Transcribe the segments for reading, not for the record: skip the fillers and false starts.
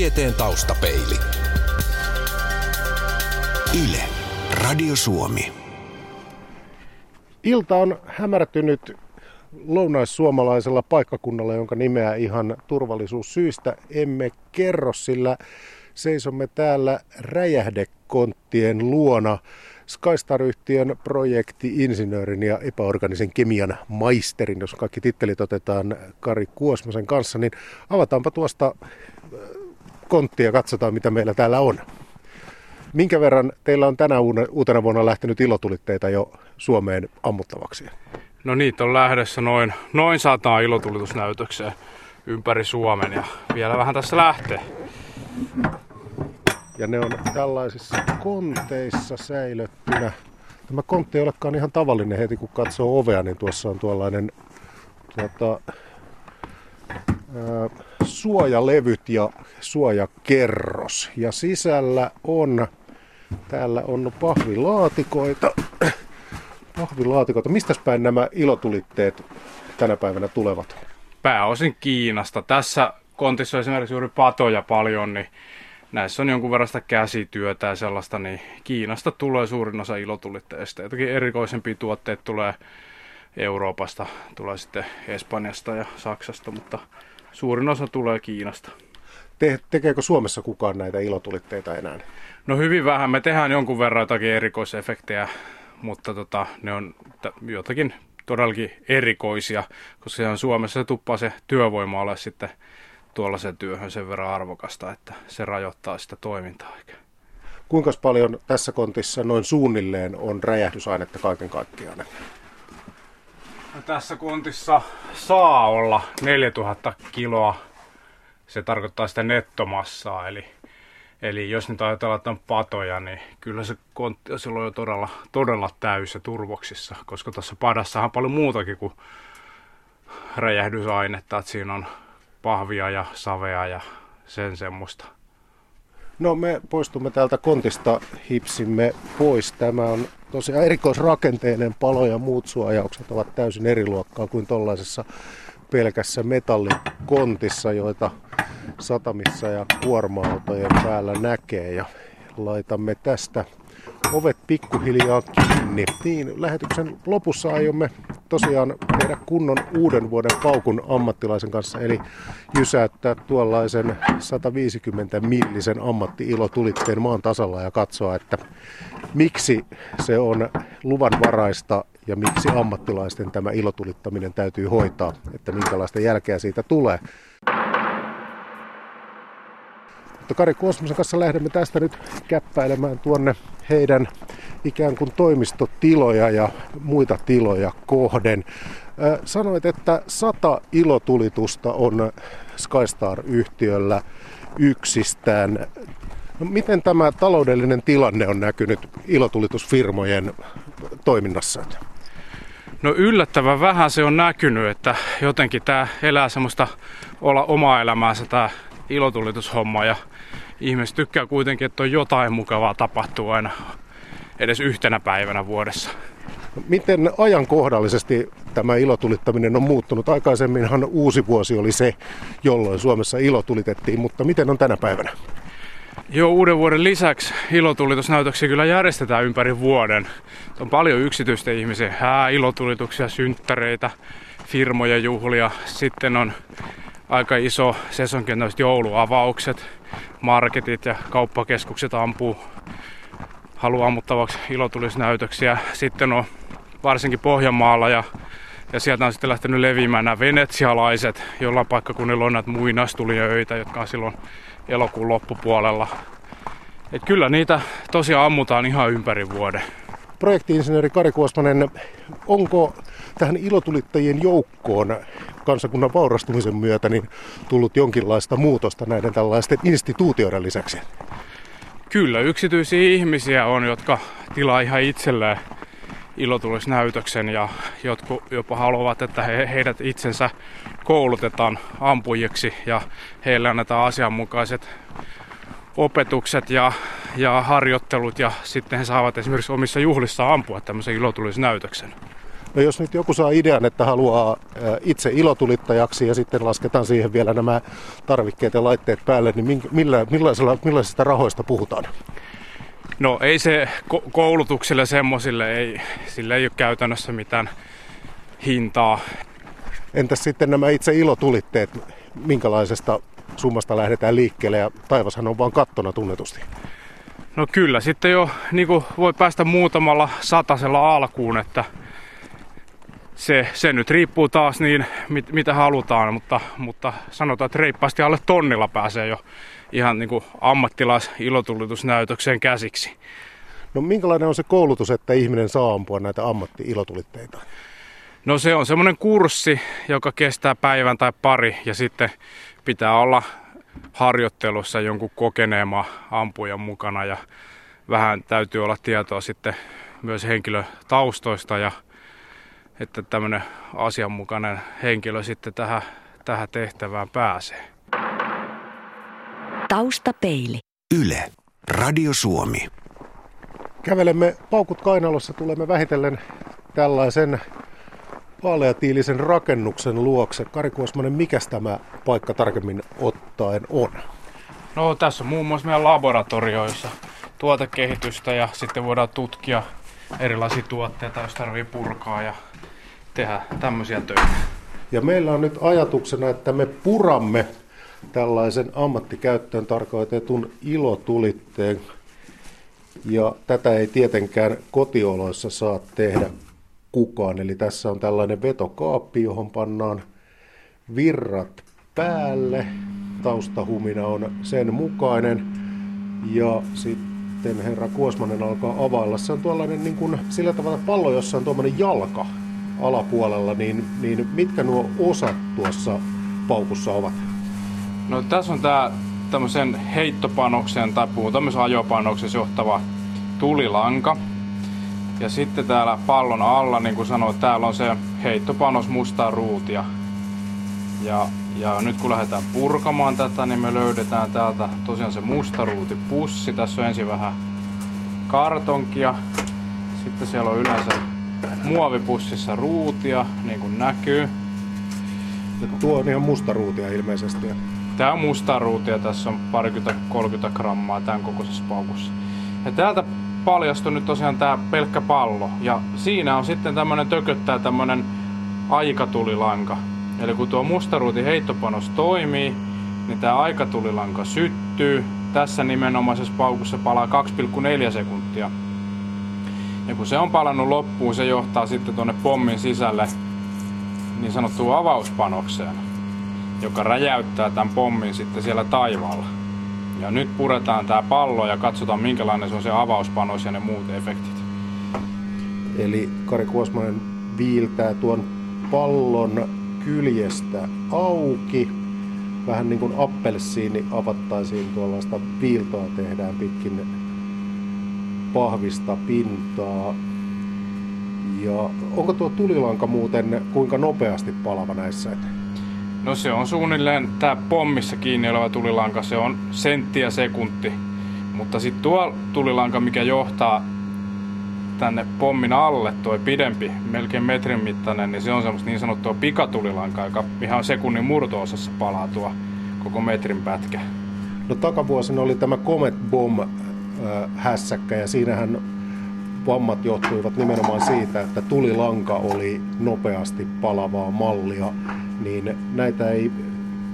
Tieteen taustapeili. Yle, Radio Suomi. Ilta on hämärtynyt lounais-suomalaisella paikkakunnalla, jonka nimeä ihan turvallisuussyistä emme kerro, sillä seisomme täällä räjähdekonttien luona Skystar-yhtiön projekti-insinöörin ja epäorganisen kemian maisterin, jos kaikki tittelit otetaan Kari Kuosmasen kanssa, niin avataanpa tuosta konttia ja katsotaan, mitä meillä täällä on. Minkä verran teillä on tänä uutena vuonna lähtenyt ilotulitteita jo Suomeen ammuttavaksi? No niitä on lähdössä noin 100 ilotulitusnäytökseen ympäri Suomen ja vielä vähän tässä lähtee. Ja ne on tällaisissa konteissa säilöttynä. Tämä kontti ei olekaan ihan tavallinen, heti kun katsoo ovea, niin tuossa on tuollainen suojalevyt ja suojakerros. Ja sisällä on, täällä on pahvilaatikoita. Mistäs päin nämä ilotulitteet tänä päivänä tulevat? Pääosin Kiinasta. Tässä kontissa on esimerkiksi juuri patoja paljon, niin näissä on jonkun verran sitä käsityötä ja sellaista, niin Kiinasta tulee suurin osa ilotulitteista. Jotakin erikoisempia tuotteita tulee Euroopasta, tulee sitten Espanjasta ja Saksasta, mutta suurin osa tulee Kiinasta. Tekeekö Suomessa kukaan näitä ilotulitteita enää? No hyvin vähän. Me tehdään jonkun verran jotakin erikoisefektejä, mutta ne on jotakin todellakin erikoisia, koska Suomessa tuppaa se työvoima ole sitten tuollaisen työhön sen verran arvokasta, että se rajoittaa sitä toimintaa. Kuinka paljon tässä kontissa noin suunnilleen on räjähdysainetta kaiken kaikkiaan? No, tässä kontissa saa olla 4000 kiloa. Se tarkoittaa sitä nettomassaa. Eli jos nyt ajatellaan, että on patoja, niin kyllä se kontti silloin on jo todella täys ja turvoksissa, koska tässä padassahan on paljon muutakin kuin räjähdysainetta. Että siinä on pahvia ja savea ja sen semmoista. No me poistumme täältä kontista, hipsimme pois. Tämä on tosiaan erikoisrakenteinen palo ja muut suojaukset ovat täysin eri luokkaa kuin tuollaisessa pelkässä metallikontissa, joita satamissa ja kuorma-autojen päällä näkee. Ja laitamme tästä ovet pikkuhiljaa kiinni. Niin, lähetyksen lopussa aiomme tosiaan tehdä kunnon uuden vuoden paukun ammattilaisen kanssa, eli jysäyttää tuollaisen 150 millisen ammatti-ilotulitteen maan tasalla ja katsoa, että miksi se on luvanvaraista ja miksi ammattilaisten tämä ilotulittaminen täytyy hoitaa, että minkälaista jälkeä siitä tulee. Kari Kuosmasen kanssa lähdemme tästä nyt käppäilemään tuonne heidän ikään kuin toimistotiloja ja muita tiloja kohden. Sanoit, että 100 ilotulitusta on Skystar-yhtiöllä yksistään. No, miten tämä taloudellinen tilanne on näkynyt ilotulitusfirmojen toiminnassa? No yllättävän vähän se on näkynyt, että jotenkin tämä elää semmoista omaa elämäänsä tämä ilotulitushomma ja ihmiset tykkää kuitenkin, että on jotain mukavaa tapahtuu aina edes yhtenä päivänä vuodessa. Miten ajankohdallisesti tämä ilotulittaminen on muuttunut? Aikaisemminhan uusi vuosi oli se, jolloin Suomessa ilotulitettiin, mutta miten on tänä päivänä? Joo, uuden vuoden lisäksi ilotulitusnäytöksiä kyllä järjestetään ympäri vuoden. On paljon yksityisten ihmisiä, ilotulituksia, synttäreitä, firmoja, juhlia. Sitten on aika iso sesonkin noista jouluavaukset, marketit ja kauppakeskukset haluaa ammuttavaksi ilotulisnäytöksiä. Sitten on varsinkin Pohjanmaalla ja sieltä on sitten lähtenyt leviämään nämä venetsialaiset, jollain paikkakunnilla on näitä muinaistulijöitä, jotka on silloin elokuun loppupuolella. Et kyllä niitä tosiaan ammutaan ihan ympäri vuoden. Projekti-insinööri Kari Kuosmanen, onko tähän ilotulittajien joukkoon kansakunnan vaurastumisen myötä niin tullut jonkinlaista muutosta näiden tällaisten instituutioiden lisäksi? Kyllä, yksityisiä ihmisiä on, jotka tilaa ihan itselleen ilotulisnäytöksen ja jotkut jopa haluavat, että heidät itsensä koulutetaan ampujiksi ja heille annetaan asianmukaiset opetukset ja harjoittelut ja sitten he saavat esimerkiksi omissa juhlissa ampua tämmöisen ilotulisnäytöksen. No jos nyt joku saa idean, että haluaa itse ilotulittajaksi ja sitten lasketaan siihen vielä nämä tarvikkeet ja laitteet päälle, niin millaisista rahoista puhutaan? No ei se koulutukselle semmoisille, sillä ei ole käytännössä mitään hintaa. Entäs sitten nämä itse ilotulitteet, minkälaisesta summasta lähdetään liikkeelle ja taivashan on vaan kattona tunnetusti? No kyllä, sitten jo niin kuin voi päästä muutamalla satasella alkuun, että se nyt riippuu taas niin, mitä halutaan, mutta sanotaan, että reippaasti alle tonnilla pääsee jo ihan niin kuin ammattilais-ilotulitusnäytökseen käsiksi. No minkälainen on se koulutus, että ihminen saa ampua näitä ammatti-ilotulitteita? No se on semmoinen kurssi, joka kestää päivän tai pari ja sitten pitää olla harjoittelussa jonkun kokeneema ampujan mukana ja vähän täytyy olla tietoa sitten myös henkilötaustoista ja että tämmöinen asianmukainen henkilö sitten tähän tehtävään pääsee. Taustapeili. Yle. Radio Suomi. Kävelemme paukut kainalossa, tulemme vähitellen tällaisen vaaleatiilisen rakennuksen luokse. Kari Kuosmanen, mikäs tämä paikka tarkemmin ottaen on? No tässä on muun muassa meidän laboratorio, jossa tuotekehitystä ja sitten voidaan tutkia erilaisia tuotteita, jos tarvii purkaa ja tehdä tämmöisiä töitä. Ja meillä on nyt ajatuksena, että me puramme tällaisen ammattikäyttöön tarkoitetun ilotulitteen. Ja tätä ei tietenkään kotioloissa saa tehdä kukaan. Eli tässä on tällainen vetokaappi, johon pannaan virrat päälle. Taustahumina on sen mukainen. Ja sitten herra Kuosmanen alkaa availla. Se on tuollainen niin kuin sillä tavalla pallo, jossa on tuommoinen jalka alapuolella. Niin mitkä nuo osat tuossa paukussa ovat? No tässä on tämä tämmöisen heittopanoksen tai tämmöisen ajopanoksen johtava tulilanka. Ja sitten täällä pallon alla, niin kuin sanoin, täällä on se heittopanos mustaa ruutia. Ja nyt kun lähdetään purkamaan tätä, niin me löydetään täältä tosiaan se musta ruutipussi. Tässä on ensin vähän kartonkia. Sitten siellä on yleensä muovipussissa ruutia, niin kuin näkyy. Ja tuo on ihan musta ruutia ilmeisesti. Tää on musta ruutia. Tässä on parikymmentä 30 grammaa tämän kokoisessa paukussa. Ja täältä paljastui nyt tosiaan tää pelkkä pallo ja siinä on sitten tämmönen tököttää tämmönen aikatulilanka. Eli kun tuo mustaruutin heittopanos toimii, niin tää aikatulilanka syttyy. Tässä nimenomaisessa paukussa palaa 2,4 sekuntia. Ja kun se on palannut loppuun, se johtaa sitten tuonne pommin sisälle niin sanottuun avauspanokseen, joka räjäyttää tämän pommin sitten siellä taivaalla. Ja nyt puretaan tää pallo ja katsotaan minkälainen se on se avauspanos ja ne muut efektit. Eli Kari Kuosmanen viiltää tuon pallon kyljestä auki. Vähän niin kuin appelsiini avattaisiin, tuollaista viiltoa tehdään pitkin pahvista pintaa. Ja onko tuo tulilanka muuten kuinka nopeasti palava näissä? No se on suunnilleen tää pommissa kiinni oleva tulilanka, se on senttiä sekunti. Mutta sitten tuo tulilanka, mikä johtaa tänne pommin alle, tuo pidempi, melkein metrin mittainen, niin se on semmoista niin sanottua pikatulilanka, joka ihan sekunnin murto-osassa palaa tuo koko metrin pätkä. No takavuosina oli tämä Comet Bomb hässäkkä ja siinähän vammat johtuivat nimenomaan siitä, että tulilanka oli nopeasti palavaa mallia. Niin näitä ei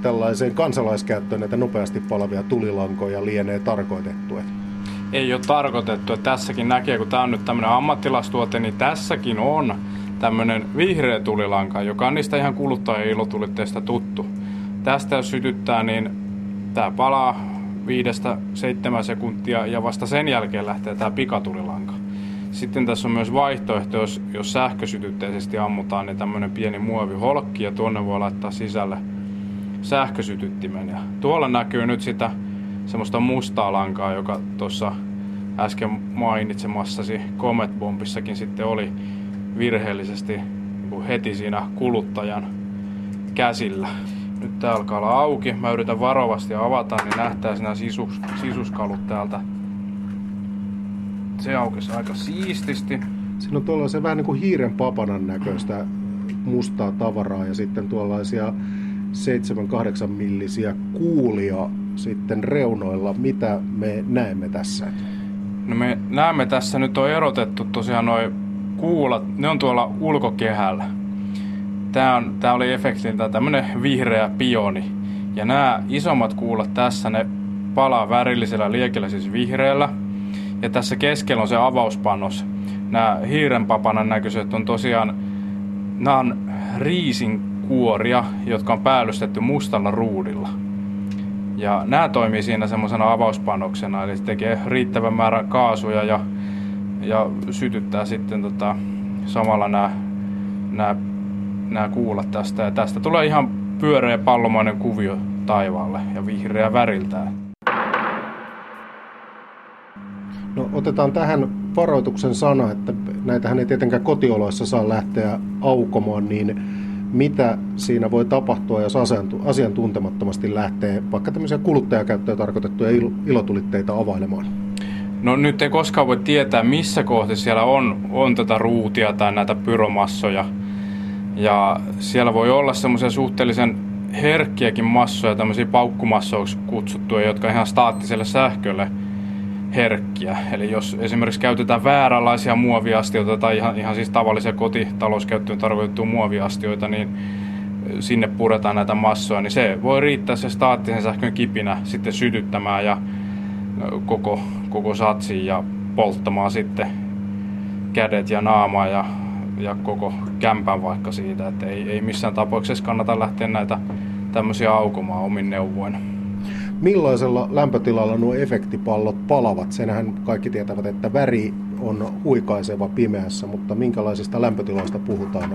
tällaiseen kansalaiskäyttöön, näitä nopeasti palavia tulilankoja lienee tarkoitettu. Ei ole tarkoitettu. Tässäkin näkee, kun tämä on nyt tämmöinen ammattilaistuote, niin tässäkin on tämmöinen vihreä tulilanka, joka on niistä ihan kuluttajien ilotulitteista tuttu. Tästä jos sytyttää, niin tämä palaa 5-7 sekuntia ja vasta sen jälkeen lähtee tämä pikatulilanka. Sitten tässä on myös vaihtoehto, jos sähkösytytteisesti ammutaan, niin tämmöinen pieni muoviholkki ja tuonne voi laittaa sisälle sähkösytyttimen. Ja tuolla näkyy nyt sitä semmoista mustaa lankaa, joka tuossa äsken mainitsemassasi Comet Bombissakin sitten oli virheellisesti heti siinä kuluttajan käsillä. Nyt tää alkaa olla auki. Mä yritän varovasti avata, niin nähtää nämä sisuskalut täältä. Se aukesi aika siististi. Siinä on tuollaisen vähän niin kuin hiiren papanan näköistä mustaa tavaraa ja sitten tuollaisia 7-8 millisiä kuulia sitten reunoilla. Mitä me näemme tässä? No me näemme tässä, nyt on erotettu tosiaan noi kuulat, ne on tuolla ulkokehällä. Tää oli efektiltä tämmönen vihreä pioni. Ja nämä isommat kuulat tässä, ne palaa värillisellä liekillä, siis vihreällä. Ja tässä keskellä on se avauspanos. Nämä hiirenpapanan näköiset on tosiaan, nämä on riisinkuoria, jotka on päällystetty mustalla ruudilla. Ja nämä toimii siinä semmoisena avauspanoksena, eli se tekee riittävän määrän kaasuja ja sytyttää sitten samalla nämä kuulat tästä. Ja tästä tulee ihan pyöreä pallomainen kuvio taivaalle ja vihreä väriltään. No otetaan tähän varoituksen sana, että näitähän ei tietenkään kotioloissa saa lähteä aukomaan, niin mitä siinä voi tapahtua, jos asian tuntemattomasti lähtee vaikka tämmöisiä kuluttajakäyttöön tarkoitettuja ilotulitteita availemaan? No nyt ei koskaan voi tietää, missä kohti siellä on tätä ruutia tai näitä pyromassoja. Ja siellä voi olla semmoisia suhteellisen herkkiäkin massoja, tämmöisiä paukkumassoiksi kutsuttuja, jotka ihan staattiselle sähkölle herkkiä. Eli jos esimerkiksi käytetään vääränlaisia muoviastioita tai ihan siis tavallisia kotitalouskäyttöön tarkoitettuja muoviastioita, niin sinne puretaan näitä massoja, niin se voi riittää se staattisen sähkön kipinä sitten sytyttämään ja koko satsin ja polttamaan sitten kädet ja naamaa ja koko kämpän vaikka siitä, että ei missään tapauksessa kannata lähteä näitä tämmöisiä aukomaan omin neuvoin. Millaisella lämpötilalla nuo efektipallot palavat? Senhän kaikki tietävät, että väri on huikaiseva pimeässä, mutta minkälaisista lämpötiloista puhutaan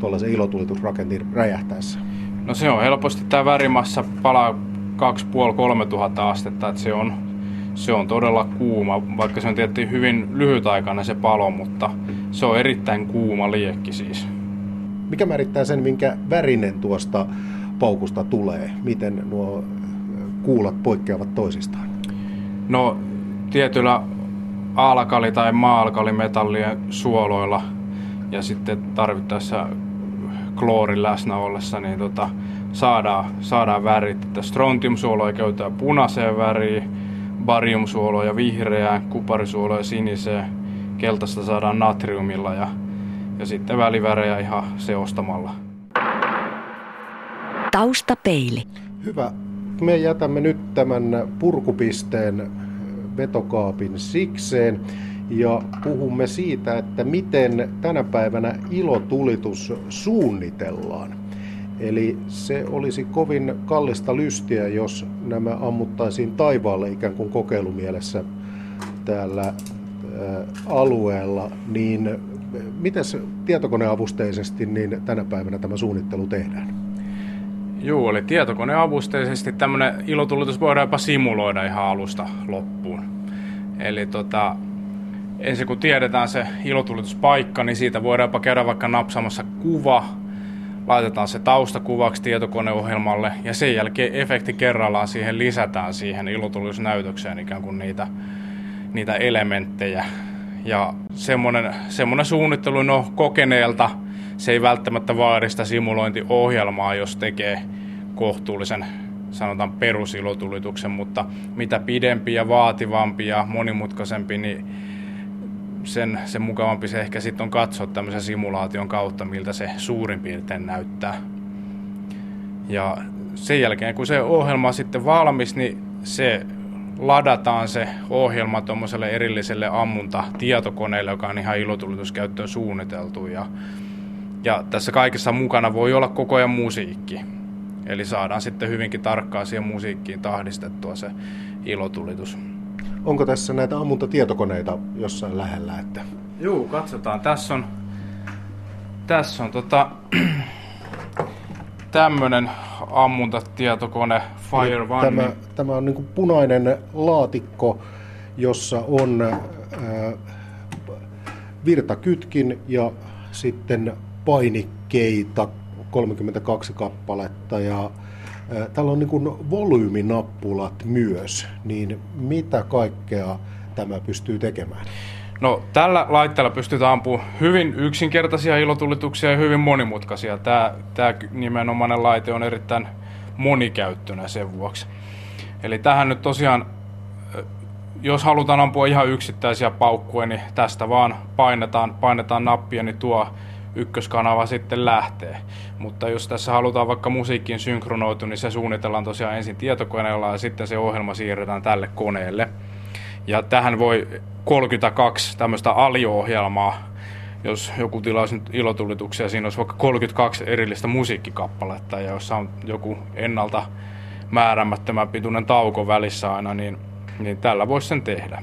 tuollaisen ilotulitusrakentin räjähtäessä? No se on helposti, tämä värimassa palaa 2,5-3,000 astetta, että se on todella kuuma, vaikka se on tietysti hyvin lyhytaikainen se palo, mutta se on erittäin kuuma liekki siis. Mikä määrittää sen, minkä värinen tuosta paukusta tulee? Miten nuo kuulat poikkeavat toisistaan? No tietyllä alkali- tai maa-alkalimetallien suoloilla ja sitten tarvittaessa kloorin läsnä ollessa niin saadaan värit. Strontiumsuoloja käytetään punaiseen väriin, bariumsuoloja vihreään, kuparisuoloja siniseen, keltaista saadaan natriumilla ja sitten välivärejä ihan seostamalla. Taustapeili. Hyvä. Me jätämme nyt tämän purkupisteen vetokaapin sikseen ja puhumme siitä, että miten tänä päivänä ilotulitus suunnitellaan. Eli se olisi kovin kallista lystiä, jos nämä ammuttaisiin taivaalle ikään kuin kokeilumielessä täällä alueella. Niin mitäs tietokoneavusteisesti niin tänä päivänä tämä suunnittelu tehdään? Joo, eli tietokoneavusteisesti tämmöinen ilotulitus voidaan jopa simuloida ihan alusta loppuun. Eli ensin kun tiedetään se ilotulituspaikka, niin siitä voidaan jopa käydä vaikka napsamassa kuva, laitetaan se taustakuvaksi tietokoneohjelmalle ja sen jälkeen efekti kerrallaan siihen lisätään siihen ilotulitusnäytökseen ikään kuin niitä elementtejä. Ja semmoinen suunnittelu kokeneelta. Se ei välttämättä vaadi sitä simulointiohjelmaa, jos tekee kohtuullisen, sanotaan, perusilotulituksen, mutta mitä pidempi ja vaativampi ja monimutkaisempi, niin sen mukavampi se ehkä sitten on katsoa tämmöisen simulaation kautta, miltä se suurin piirtein näyttää. Ja sen jälkeen, kun se ohjelma on sitten valmis, niin se ladataan se ohjelma tuommoiselle erilliselle ammuntatietokoneelle, joka on ihan ilotulituskäyttöön suunniteltu ja tässä kaikessa mukana voi olla koko ajan musiikki. Eli saadaan sitten hyvinkin tarkkaan siihen musiikkiin tahdistettua se ilotulitus. Onko tässä näitä ammuntatietokoneita jossain lähellä? Että... Joo, katsotaan. Tässä on tämmöinen ammuntatietokone Fire One. Tämä on niin kuin punainen laatikko, jossa on virtakytkin ja sitten painikkeita, 32 kappaletta, ja täällä on niin kuin volyyminappulat myös, niin mitä kaikkea tämä pystyy tekemään? No, tällä laitteella pystytään ampumaan hyvin yksinkertaisia ilotulituksia ja hyvin monimutkaisia. Tämä nimenomainen laite on erittäin monikäyttöinen sen vuoksi. Eli tähän nyt tosiaan, jos halutaan ampua ihan yksittäisiä paukkuja, niin tästä vaan painetaan nappia, niin tuo ykköskanava sitten lähtee. Mutta jos tässä halutaan vaikka musiikkiin synkronoitua, niin se suunnitellaan tosiaan ensin tietokoneella ja sitten se ohjelma siirretään tälle koneelle. Ja tähän voi 32 tämmöistä alio-ohjelmaa, jos joku tilaisi nyt ilotulituksia, siinä olisi vaikka 32 erillistä musiikkikappaletta, ja jos on joku ennalta määrämättömän pituinen tauko välissä aina, niin tällä voisi sen tehdä.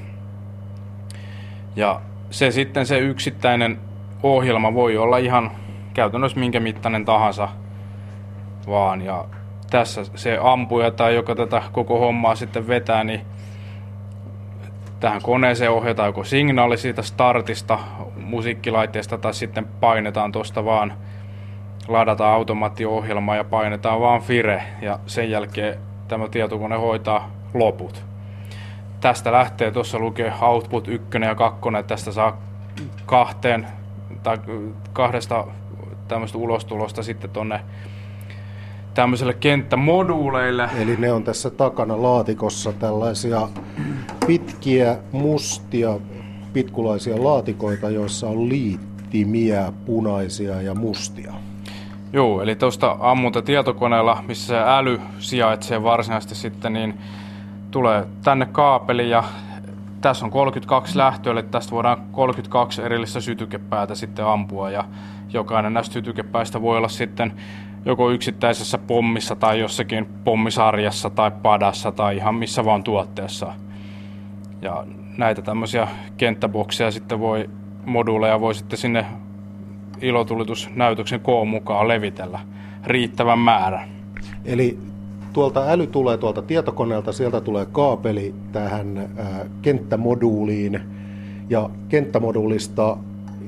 Ja se sitten se yksittäinen ohjelma voi olla ihan käytännössä minkä mittainen tahansa vaan, ja tässä se ampuja tai joka tätä koko hommaa sitten vetää, niin tähän koneeseen ohjataan joko signaali siitä startista musiikkilaitteesta tai sitten painetaan tuosta vaan, ladataan automaattiohjelma ja painetaan vaan fire, ja sen jälkeen tämä tietokone hoitaa loput. Tästä lähtee, tuossa lukee output 1 ja 2, tästä saa kahdesta tämmöistä ulostulosta sitten tonne tämmöiselle kenttämoduuleille. Eli ne on tässä takana laatikossa tällaisia pitkiä, mustia, pitkulaisia laatikoita, joissa on liittimiä, punaisia ja mustia. Joo, eli tuosta ammuntatietokoneella, missä se äly sijaitsee varsinaisesti sitten, niin tulee tänne kaapeli, ja tässä on 32 lähtöä, eli tästä voidaan 32 erillistä sytykepäätä sitten ampua, ja jokainen näistä sytykepäistä voi olla sitten joko yksittäisessä pommissa tai jossakin pommisarjassa tai padassa tai ihan missä vaan tuotteessa. Ja näitä tämmöisiä kenttäbokseja sitten voi, moduuleja voi sitten sinne ilotulitusnäytöksen koon mukaan levitellä riittävän määrän. Eli tuolta äly tulee tuolta tietokoneelta, sieltä tulee kaapeli tähän kenttämoduuliin, ja kenttämoduulista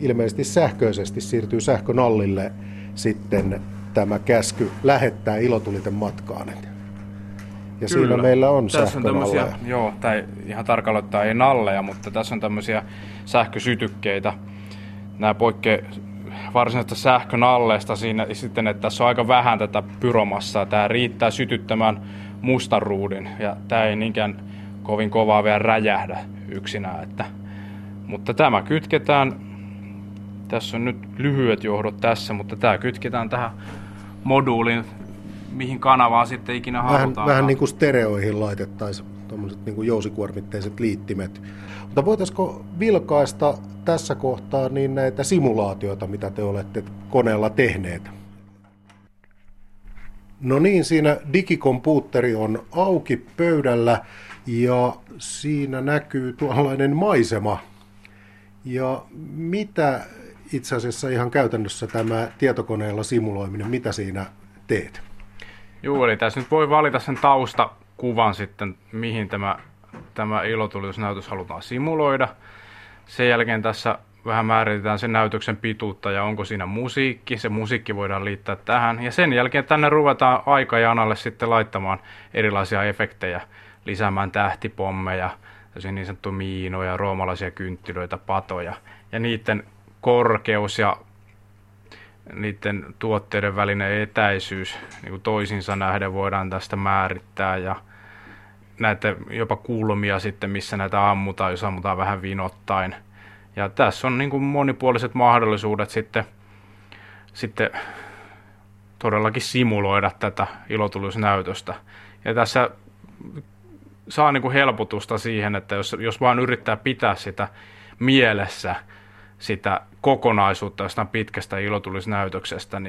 ilmeisesti sähköisesti siirtyy sähkönallille sitten tämä käsky lähettää ilotuliten matkaan. Ja kyllä, siinä meillä on sähkönalleja. Joo, tai ihan tarkalleen ottaen ei nalleja, mutta tässä on tämmöisiä sähkösytykkeitä. Nämä poikkeavat varsinaisesta sähkönalleesta siinä sitten, että tässä on aika vähän tätä pyromassaa. Tämä riittää sytyttämään mustan ruudin, ja tämä ei niinkään kovin kovaa vielä räjähdä yksinään. Mutta tämä kytketään, tässä on nyt lyhyet johdot tässä, mutta tämä kytketään tähän moduuliin, mihin kanavaan sitten ikinä halutaan. Vähän niin kuin stereoihin laitettaisiin tuommoiset niin kuin jousikuormitteiset liittimet. Mutta voitaisiko vilkaista tässä kohtaa niin näitä simulaatioita, mitä te olette koneella tehneet? No niin, siinä digikompuutteri on auki pöydällä, ja siinä näkyy tuollainen maisema. Ja mitä itse asiassa ihan käytännössä tämä tietokoneella simuloiminen, mitä siinä teet? Joo, eli tässä nyt voi valita sen taustakuvan sitten, mihin tämä ilotulitusnäytös halutaan simuloida. Sen jälkeen tässä vähän määritetään sen näytöksen pituutta ja onko siinä musiikki. Se musiikki voidaan liittää tähän. Ja sen jälkeen tänne ruvetaan aikajanalle sitten laittamaan erilaisia efektejä, lisäämään tähtipommeja, niin sanottu miinoja, roomalaisia kynttilöitä, patoja. Ja niiden korkeus ja niiden tuotteiden välinen etäisyys niin toisinsa nähden voidaan tästä määrittää, ja näitä jopa kulmia sitten, missä näitä ammutaan, jos ammutaan vähän vinottain. Ja tässä on niin monipuoliset mahdollisuudet sitten todellakin simuloida tätä ilotulitusnäytöstä. Ja tässä saa niin helpotusta siihen, että jos vaan yrittää pitää sitä mielessä, sitä kokonaisuutta jostain pitkästä ilotulisnäytöksestä,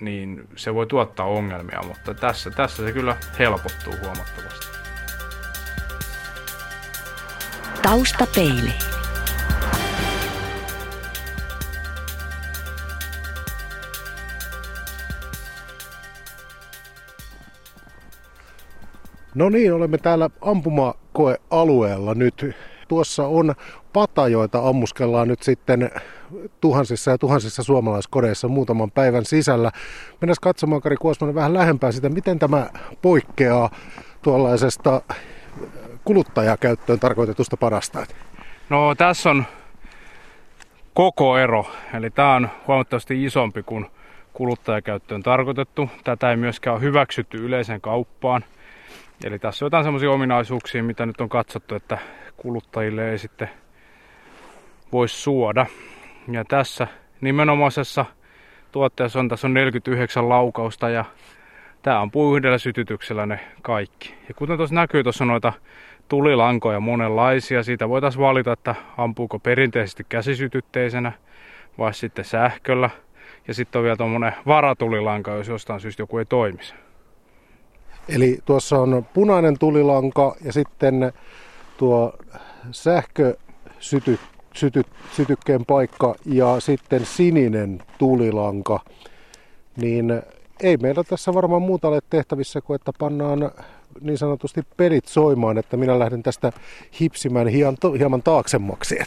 niin se voi tuottaa ongelmia, mutta tässä se kyllä helpottuu huomattavasti. Taustapeili. No niin, olemme täällä ampumakoealueella nyt. Tuossa on pata, joita ammuskellaan nyt sitten tuhansissa ja tuhansissa suomalaiskodeissa muutaman päivän sisällä. Mennään katsomaan, Kari Kuosmanen, vähän lähempää sitä, miten tämä poikkeaa tuollaisesta kuluttajakäyttöön tarkoitetusta padasta. No, tässä on koko ero. Eli tämä on huomattavasti isompi kuin kuluttajakäyttöön tarkoitettu. Tätä ei myöskään ole hyväksytty yleiseen kauppaan. Eli tässä on jotain sellaisia ominaisuuksia, mitä nyt on katsottu, että kuluttajille ei sitten voi suoda. Ja tässä nimenomaisessa tuotteessa on, tässä on 49 laukausta ja tämä ampuu yhdellä sytytyksellä ne kaikki. Ja kuten tuossa näkyy, tuossa on noita tulilankoja monenlaisia. Siitä voitaisiin valita, että ampuuko perinteisesti käsisytytteisenä vai sitten sähköllä. Ja sitten on vielä tuommoinen varatulilanka, jos jostain syystä joku ei toimisi. Eli tuossa on punainen tulilanka ja sitten tuo sähkösytykkeen paikka ja sitten sininen tulilanka. Niin ei meillä tässä varmaan muuta ole tehtävissä kuin, että pannaan niin sanotusti pelit soimaan, että minä lähden tästä hipsimään hieman taaksemmaksi.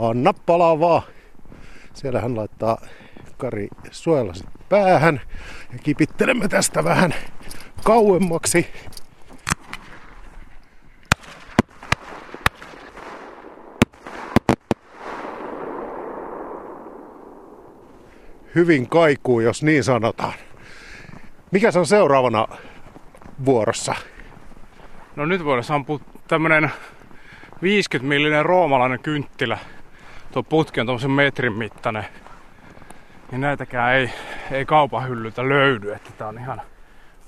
Anna palaa vaan. Siellä hän laittaa Kari suojelasit päähän ja kipittelemme tästä vähän kauemmaksi. Hyvin kaikuu, jos niin sanotaan. Mikä se on seuraavana vuorossa? No nyt vuorossa ampuu tämmönen 50-millinen roomalainen kynttilä. Tuo putki on tommosen metrin mittainen. Ja näitäkään ei kaupan hyllyltä löydy, että tää on ihan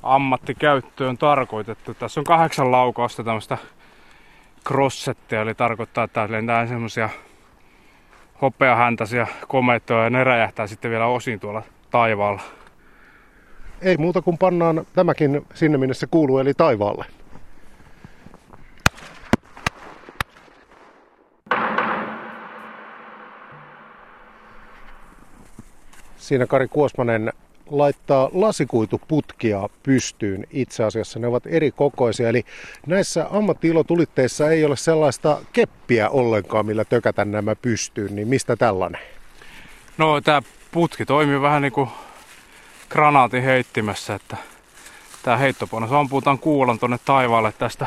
ammattikäyttöön tarkoitettu. Tässä on 8 laukausta tämmöstä crossettia, eli tarkoittaa, että lentää semmosia hopeahäntäisiä komeettoja ja ne räjähtää sitten vielä osin tuolla taivaalla. Ei muuta kuin pannaan tämäkin sinne, minne se kuuluu, eli taivaalle. Siinä Kari Kuosmanen laittaa lasikuituputkia pystyyn. Itse asiassa ne ovat eri kokoisia. Eli näissä ammatti-ilotulitteissa ei ole sellaista keppiä ollenkaan, millä tökätään nämä pystyyn. Niin mistä tällainen? No tämä putki toimii vähän niin kuin granaatin heittimessä. Että tämä heittopanos ampuutaan kuulan tuonne taivaalle tästä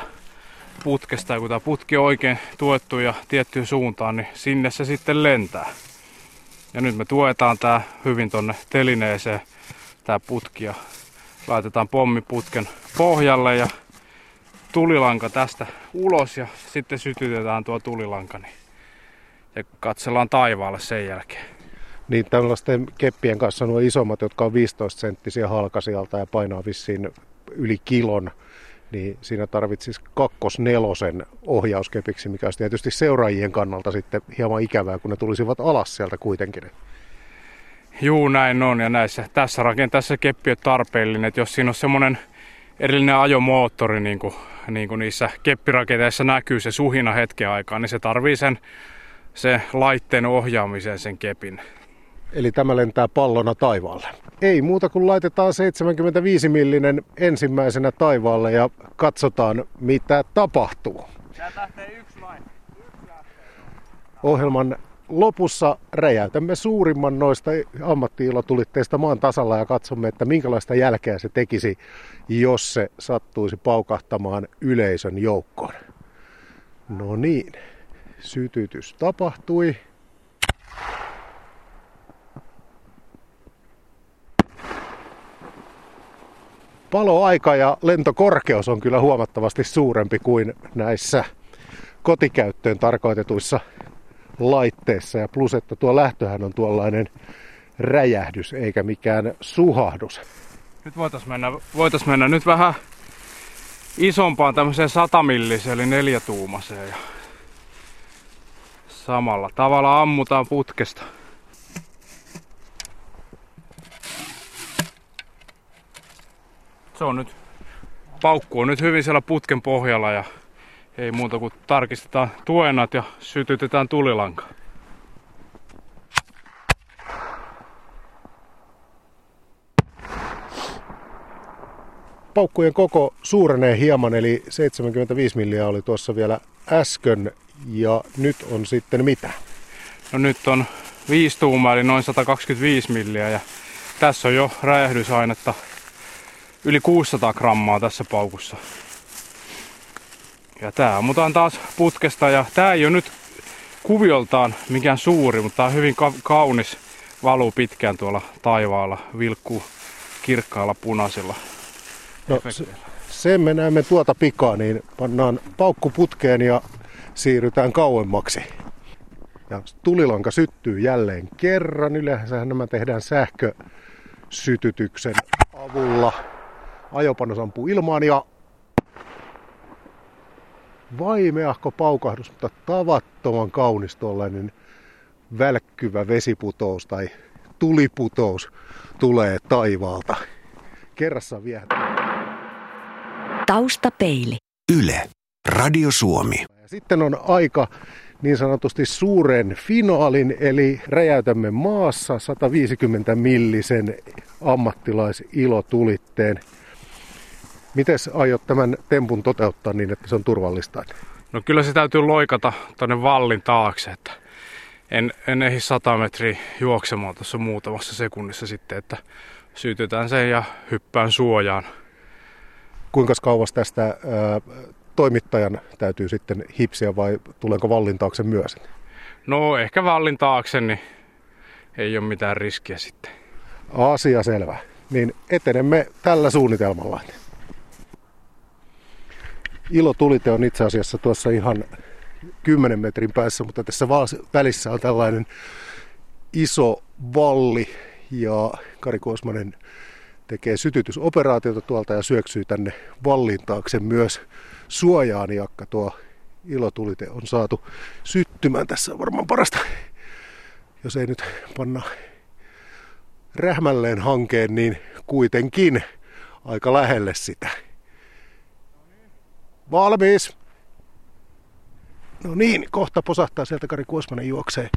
putkesta. Ja kun tämä putki on oikein tuettu ja tiettyyn suuntaan, niin sinne se sitten lentää. Ja nyt me tuetaan tää hyvin tonne telineeseen, tää putki, ja laitetaan pommiputken pohjalle ja tulilanka tästä ulos ja sitten sytytetään tuo tulilanka niin, ja katsellaan taivaalle sen jälkeen. Niin tällaisten keppien kanssa nuo isommat, jotka on 15-senttisiä halkasijalta ja painaa vissiin yli kilon, niin siinä tarvitsisi 2/4 ohjauskepiksi, mikä olisi tietysti seuraajien kannalta sitten hieman ikävää, kun ne tulisivat alas sieltä kuitenkin. Juu, näin on, ja tässä rakenteessa keppi on tarpeellinen, että jos siinä on semmoinen erillinen ajomoottori, niin kuin niissä keppirakenteissa näkyy se suhina hetken aikaa, niin se tarvii sen laitteen ohjaamiseen sen kepin. Eli tämä lentää pallona taivaalle. Ei muuta kuin laitetaan 75-millinen ensimmäisenä taivaalle ja katsotaan, mitä tapahtuu. Täältä lähtee yksi laite. Ohjelman lopussa räjäytämme suurimman noista ammatti-ilotulitteista maan tasalla ja katsomme, että minkälaista jälkeä se tekisi, jos se sattuisi paukahtamaan yleisön joukkoon. No niin, sytytys tapahtui. Paloaika ja lentokorkeus on kyllä huomattavasti suurempi kuin näissä kotikäyttöön tarkoitetuissa laitteissa. Ja plus, että tuo lähtöhän on tuollainen räjähdys eikä mikään suhahdus. Nyt voitaisiin mennä nyt vähän isompaan tämmöiseen 100-milliseen eli 4-tuumaseen. Ja samalla tavalla ammutaan putkesta. Se on nyt, paukku on nyt hyvin siellä putken pohjalla ja ei muuta kuin tarkistetaan tuenat ja sytytetään tulilanka. Paukkujen koko suurenee hieman, eli 75 milliä oli tuossa vielä äsken ja nyt on sitten mitä? No nyt on 5 tuumaa eli noin 125 milliä ja tässä on jo räjähdysainetta. Yli 600 grammaa tässä paukussa. Ja tää ammutaan taas putkesta ja tää ei ole nyt kuvioltaan mikään suuri, mutta tämä on hyvin kaunis. Valuu pitkään tuolla taivaalla, vilkkuu kirkkaalla punaisilla. No, sen me näemme tuota pikaa, niin pannaan paukku putkeen ja siirrytään kauemmaksi. Ja tulilanka syttyy jälleen kerran. Yleensähän nämä tehdään sähkösytytyksen avulla. Ajopanos ampuu ilmaan ja vaimeahko paukahdus, mutta tavattoman kaunis tuollainen välkkyvä vesiputous tai tuliputous tulee taivaalta. Kerrassa viehätään. Taustapeili. Yle. Radio Suomi. Ja sitten on aika niin sanotusti suuren finaalin, eli räjäytämme maassa 150 millisen ammattilaisilotulitteen. Mites aiot tämän tempun toteuttaa niin, että se on turvallista? No kyllä se täytyy loikata tuonne vallin taakse, että en ehdi 100 metriä juoksemaan tuossa muutamassa sekunnissa sitten, että syytetään sen ja hyppään suojaan. Kuinka kauas tästä toimittajan täytyy sitten hipsiä vai tuleeko vallin taakse myös? No ehkä vallin taakse, niin ei ole mitään riskiä sitten. Asia selvä. Niin etenemme tällä suunnitelmalla. Ilotulite on itse asiassa tuossa ihan 10 metrin päässä, mutta tässä välissä on tällainen iso valli ja Kari Kuosmanen tekee sytytysoperaatiota tuolta ja syöksyy tänne vallin taakse myös suojaan, jakka tuo ilotulite on saatu syttymään. Tässä on varmaan parasta, jos ei nyt panna rähmälleen hankeen, niin kuitenkin aika lähelle sitä. Valmis! No niin, kohta posahtaa sieltä, Kari Kuosmanen juoksee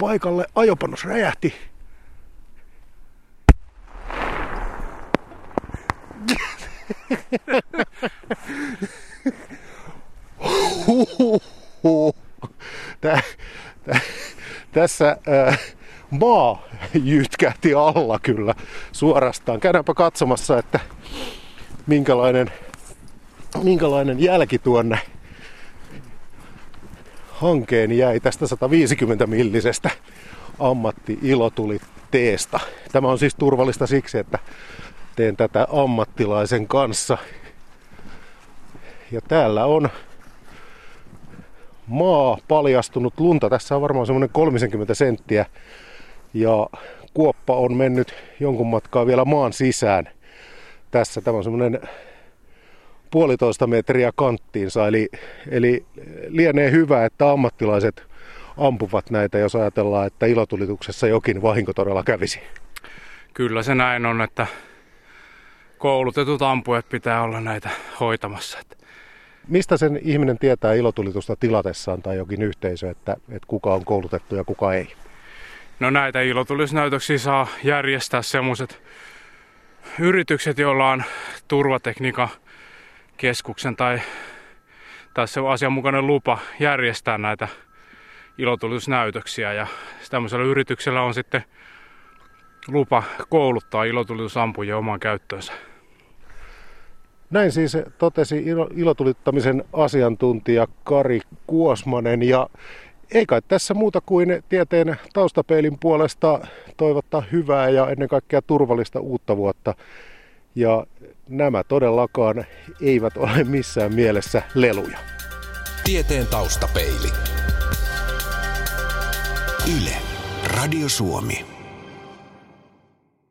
paikalle. Ajopanos räjähti. Tässä maa jytkähti alla kyllä suorastaan. Käydäänpä katsomassa, että minkälainen jälki tuonne hankeen jäi tästä 150 millisestä ammatti-ilotulitteesta. Tämä on siis turvallista siksi, että teen tätä ammattilaisen kanssa. Ja täällä on maa paljastunut lunta. Tässä on varmaan semmoinen 30 senttiä. Ja kuoppa on mennyt jonkun matkaa vielä maan sisään. Tässä tämä on semmoinen 1,5 metriä kanttiinsa, eli lienee hyvä, että ammattilaiset ampuvat näitä, jos ajatellaan, että ilotulituksessa jokin vahinko todella kävisi. Kyllä se näin on, että koulutetut ampujat pitää olla näitä hoitamassa. Mistä sen ihminen tietää ilotulitusta tilatessaan tai jokin yhteisö, että kuka on koulutettu ja kuka ei? No näitä ilotulisnäytöksiä saa järjestää sellaiset yritykset, joilla on turvatekniikka keskuksen tai se asianmukainen lupa järjestää näitä ilotulitusnäytöksiä, ja tämmöisellä yrityksellä on sitten lupa kouluttaa ilotulitusampujia omaan käyttöönsä. Näin siis totesi ilotulittamisen asiantuntija Kari Kuosmanen, ja ei kai tässä muuta kuin tieteen taustapeilin puolesta toivottaa hyvää ja ennen kaikkea turvallista uutta vuotta. Ja nämä todellakaan eivät ole missään mielessä leluja. Tieteen taustapeili. Yle. Radio Suomi.